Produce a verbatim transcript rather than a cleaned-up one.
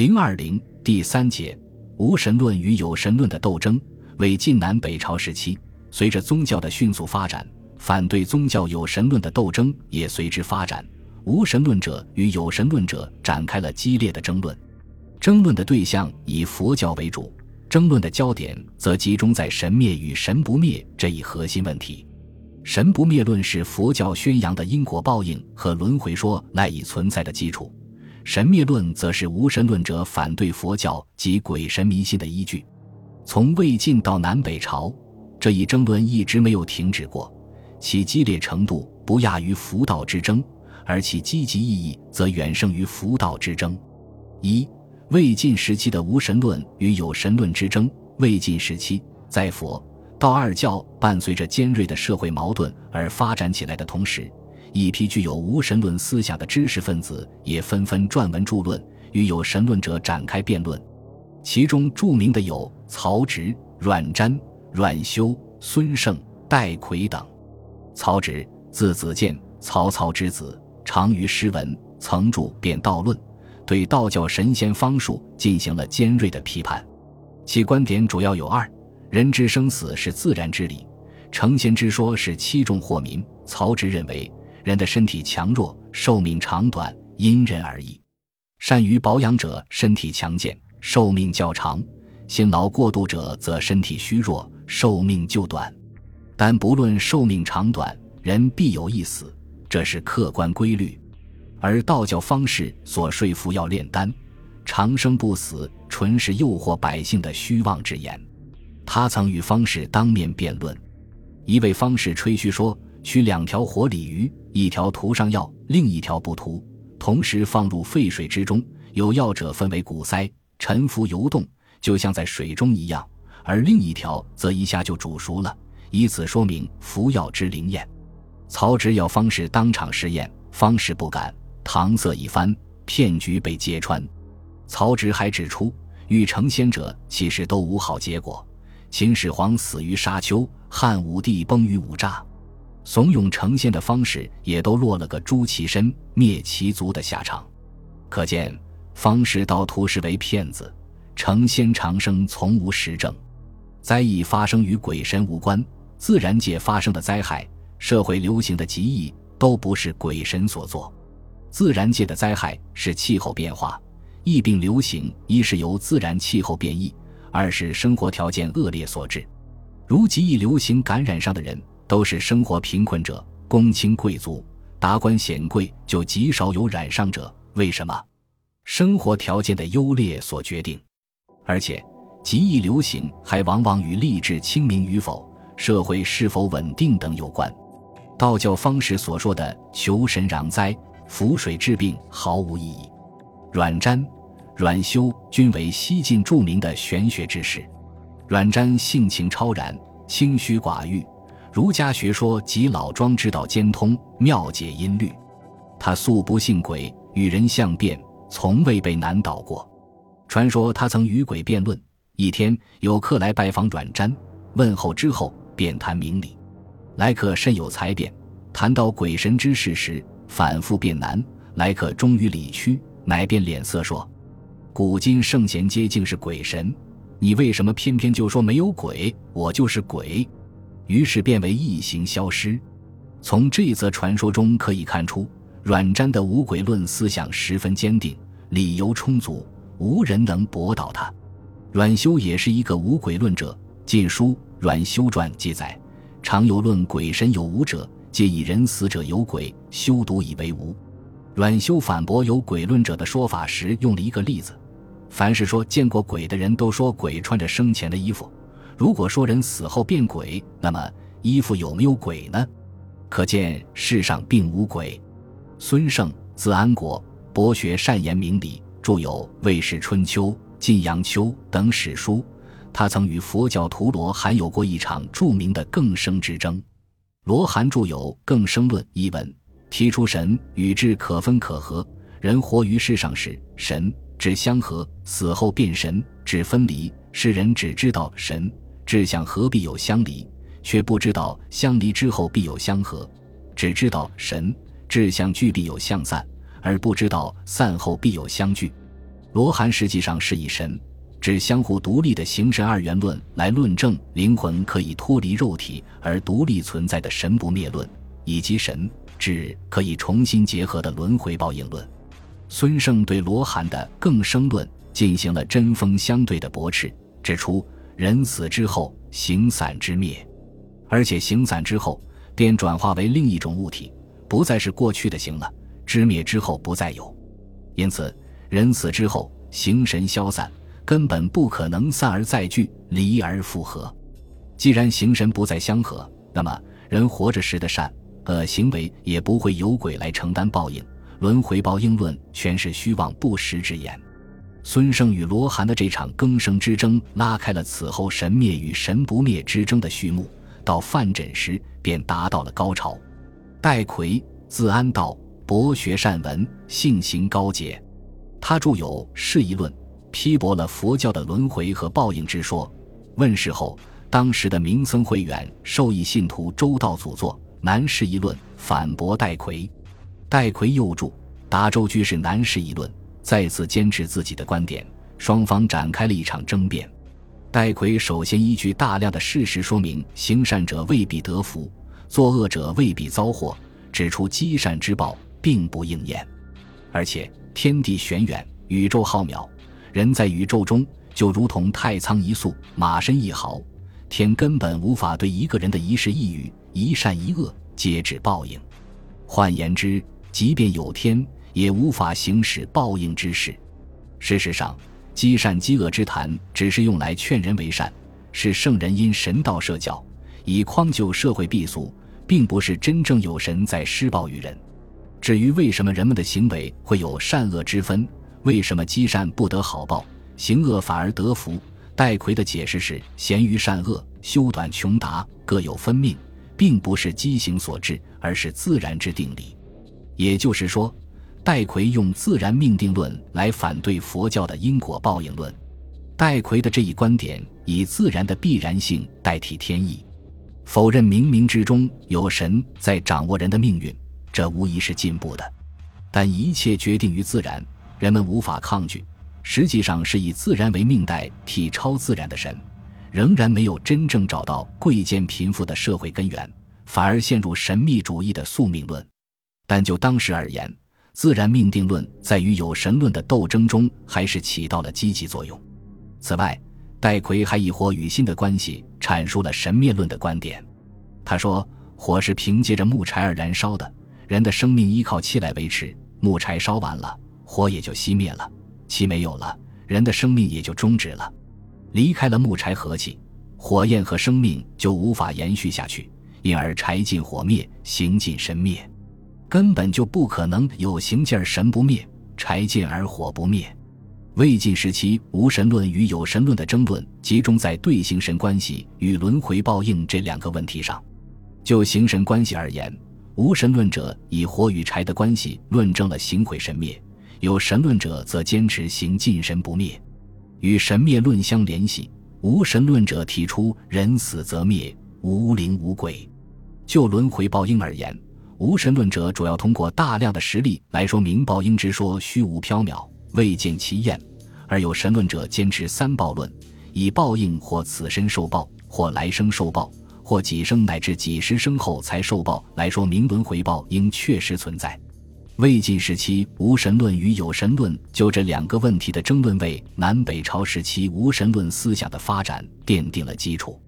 零二零第三节，无神论与有神论的斗争。为晋南北朝时期，随着宗教的迅速发展，反对宗教有神论的斗争也随之发展，无神论者与有神论者展开了激烈的争论。争论的对象以佛教为主，争论的焦点则集中在神灭与神不灭这一核心问题。神不灭论是佛教宣扬的因果报应和轮回说赖以存在的基础，神灭论则是无神论者反对佛教及鬼神迷信的依据。从魏晋到南北朝，这一争论一直没有停止过，其激烈程度不亚于佛道之争，而其积极意义则远胜于佛道之争。一、魏晋时期的无神论与有神论之争。魏晋时期，在佛道二教伴随着尖锐的社会矛盾而发展起来的同时，一批具有无神论思想的知识分子也纷纷撰文著论，与有神论者展开辩论。其中著名的有曹植、阮瞻、阮修、孙盛、戴逵等。曹植，字子建，曹操之子，长于诗文，曾著《辩道论》，对道教神仙方术进行了尖锐的批判。其观点主要有二：人之生死是自然之理，成仙之说是欺众祸民。曹植认为，人的身体强弱、寿命长短因人而异，善于保养者身体强健，寿命较长；辛劳过度者则身体虚弱，寿命就短。但不论寿命长短，人必有一死，这是客观规律。而道教方士所说服要炼丹、长生不死，纯是诱惑百姓的虚妄之言。他曾与方士当面辩论，一位方士吹嘘说，取两条活鲤鱼，一条涂上药，另一条不涂，同时放入沸水之中，有药者分为骨塞，沉浮游动，就像在水中一样，而另一条则一下就煮熟了，以此说明服药之灵验。曹植要方士当场试验，方士不敢，搪塞一番，骗局被揭穿。曹植还指出，欲成仙者其实都无好结果，秦始皇死于沙丘，汉武帝崩于五炸，怂恿成仙的方士也都落了个诛其身灭其族的下场。可见方士道徒实为骗子，成仙长生从无实证。灾异发生与鬼神无关，自然界发生的灾害、社会流行的疾疫都不是鬼神所作。自然界的灾害是气候变化，疫病流行一是由自然气候变异，二是生活条件恶劣所致。如疾疫流行感染上的人都是生活贫困者，公卿贵族、达官显贵就极少有染上者。为什么？生活条件的优劣所决定。而且疾疫流行还往往与吏治清明与否、社会是否稳定等有关。道教方士所说的求神攘灾、扶水治病毫无意义。阮瞻、阮修均为西晋著名的玄学之士。阮瞻性情超然，清虚寡欲，儒家学说及老庄之道兼通，妙解音律。他素不信鬼，与人相辩，从未被难倒过。传说他曾与鬼辩论，一天有客来拜访阮瞻，问候之后便谈明理。来客甚有才辩，谈到鬼神之事时，反复辩难，来客终于理屈，乃变脸色说，古今圣贤皆竟是鬼神，你为什么偏偏就说没有鬼，我就是鬼？于是变为异形消失。从这则传说中可以看出，阮瞻的无鬼论思想十分坚定，理由充足，无人能驳倒他。阮修也是一个无鬼论者，《晋书·阮修传》记载，常有论鬼神有无者，皆以人死者有鬼，修独以为无。阮修反驳有鬼论者的说法时，用了一个例子，凡是说见过鬼的人都说鬼穿着生前的衣服，如果说人死后变鬼，那么衣服有没有鬼呢？可见世上并无鬼。孙盛，字安国，博学善言明理，著有《魏氏春秋》《晋阳秋》等史书。他曾与佛教徒罗韩有过一场著名的更生之争。罗韩著有《更生论》一文，提出神与智可分可合，人活于世上时，神智相合，死后变神智分离，世人只知道神志相合必有相离，却不知道相离之后必有相合；只知道神志相聚必有相散，而不知道散后必有相聚。罗汉实际上是以神指相互独立的形神二元论来论证灵魂可以脱离肉体而独立存在的神不灭论，以及神指可以重新结合的轮回报应论。孙盛对罗汉的更生论进行了针锋相对的驳斥，指出人死之后形散之灭，而且形散之后便转化为另一种物体，不再是过去的形了，知灭之后不再有。因此人死之后形神消散，根本不可能散而再聚，离而复合。既然形神不再相合，那么人活着时的善恶行为也不会有鬼来承担报应，轮回报应论全是虚妄不实之言。孙盛与罗韩的这场更生之争拉开了此后神灭与神不灭之争的序幕，到范缜时便达到了高潮。戴逵字安道，博学善文，性行高洁。他著有《释疑论》，批驳了佛教的轮回和报应之说。问世后，当时的明僧慧远授意信徒周道祖作《南释疑论》，反驳戴逵。戴逵又著《达州居士南释疑论》，再次坚持自己的观点，双方展开了一场争辩。戴逵首先依据大量的事实说明行善者未必得福，作恶者未必遭祸，指出积善之报并不应验，而且天地玄远，宇宙浩渺，人在宇宙中就如同太仓一粟，马身一毫，天根本无法对一个人的一事一语、一善一恶皆指报应。换言之，即便有天也无法行使报应之事。事实上，积善积恶之谈只是用来劝人为善，是圣人因神道设教，以匡救社会弊俗，并不是真正有神在施报于人。至于为什么人们的行为会有善恶之分，为什么积善不得好报，行恶反而得福，戴逵的解释是咸于善恶，修短穷达，各有分命，并不是积行所致，而是自然之定理。也就是说，戴逵用自然命定论来反对佛教的因果报应论。戴逵的这一观点以自然的必然性代替天意，否认冥冥之中有神在掌握人的命运，这无疑是进步的。但一切决定于自然，人们无法抗拒，实际上是以自然为命代替超自然的神，仍然没有真正找到贵贱贫富的社会根源，反而陷入神秘主义的宿命论。但就当时而言，自然命定论在与有神论的斗争中还是起到了积极作用。此外，戴逵还以火与心的关系阐述了神灭论的观点。他说，火是凭借着木柴而燃烧的，人的生命依靠气来维持，木柴烧完了，火也就熄灭了，气没有了，人的生命也就终止了。离开了木柴和气，火焰和生命就无法延续下去，因而柴尽火灭，形尽神灭。根本就不可能有形尽而神不灭，柴尽而火不灭。魏晋时期无神论与有神论的争论集中在对形神关系与轮回报应这两个问题上。就形神关系而言，无神论者以火与柴的关系论证了形毁神灭，有神论者则坚持形尽神不灭。与神灭论相联系，无神论者提出人死则灭，无灵无鬼。就轮回报应而言，无神论者主要通过大量的实例来说明报应之说虚无缥缈，未见其验，而有神论者坚持三报论，以报应或此生受报，或来生受报，或几生乃至几十生后才受报来说明轮回报应确实存在。魏晋时期无神论与有神论就这两个问题的争论为南北朝时期无神论思想的发展奠定了基础。